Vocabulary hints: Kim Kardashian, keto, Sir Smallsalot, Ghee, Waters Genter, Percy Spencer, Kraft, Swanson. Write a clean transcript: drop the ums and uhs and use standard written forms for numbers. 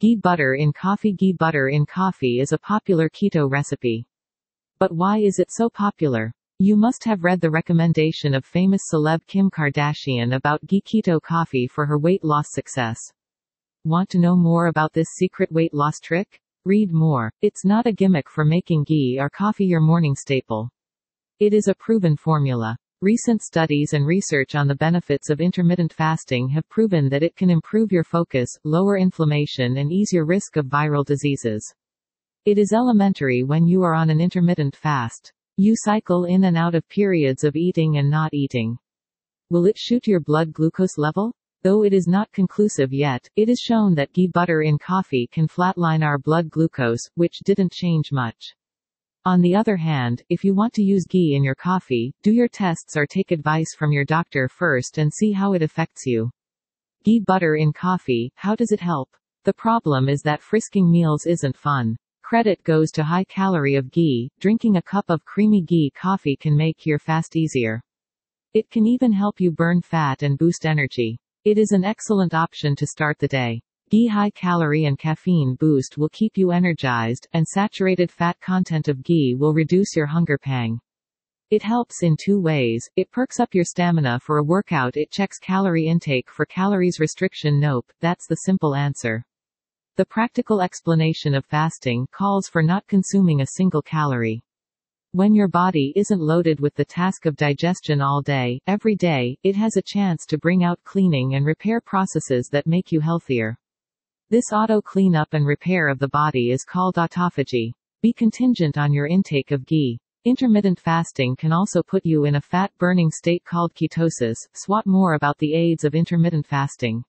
Ghee butter in coffee. Ghee butter in coffee is a popular keto recipe. But why is it so popular? You must have read the recommendation of famous celeb Kim Kardashian about Ghee keto coffee for her weight loss success. Want to know more about this secret weight loss trick? Read more. It's not a gimmick for making ghee or coffee your morning staple. It is a proven formula. Recent studies and research on the benefits of intermittent fasting have proven that it can improve your focus, lower inflammation, and ease your risk of viral diseases. It is elementary when you are on an intermittent fast. You cycle in and out of periods of eating and not eating. Will it shoot your blood glucose level? Though it is not conclusive yet, it is shown that ghee butter in coffee can flatline our blood glucose, which didn't change much. On the other hand, if you want to use ghee in your coffee, do your tests or take advice from your doctor first and see how it affects you. Ghee butter in coffee, how does it help? The problem is that frisking meals isn't fun. Credit goes to high calorie of ghee. Drinking a cup of creamy ghee coffee can make your fast easier. It can even help you burn fat and boost energy. It is an excellent option to start the day. Ghee high calorie and caffeine boost will keep you energized, and saturated fat content of ghee will reduce your hunger pang. It helps in two ways. It perks up your stamina for a workout. It checks calorie intake for calories restriction. Nope, that's the simple answer. The practical explanation of fasting calls for not consuming a single calorie. When your body isn't loaded with the task of digestion all day, every day, it has a chance to bring out cleaning and repair processes that make you healthier. This auto cleanup and repair of the body is called autophagy. Be contingent on your intake of ghee. Intermittent fasting can also put you in a fat-burning state called ketosis. Swat more about the aids of intermittent fasting.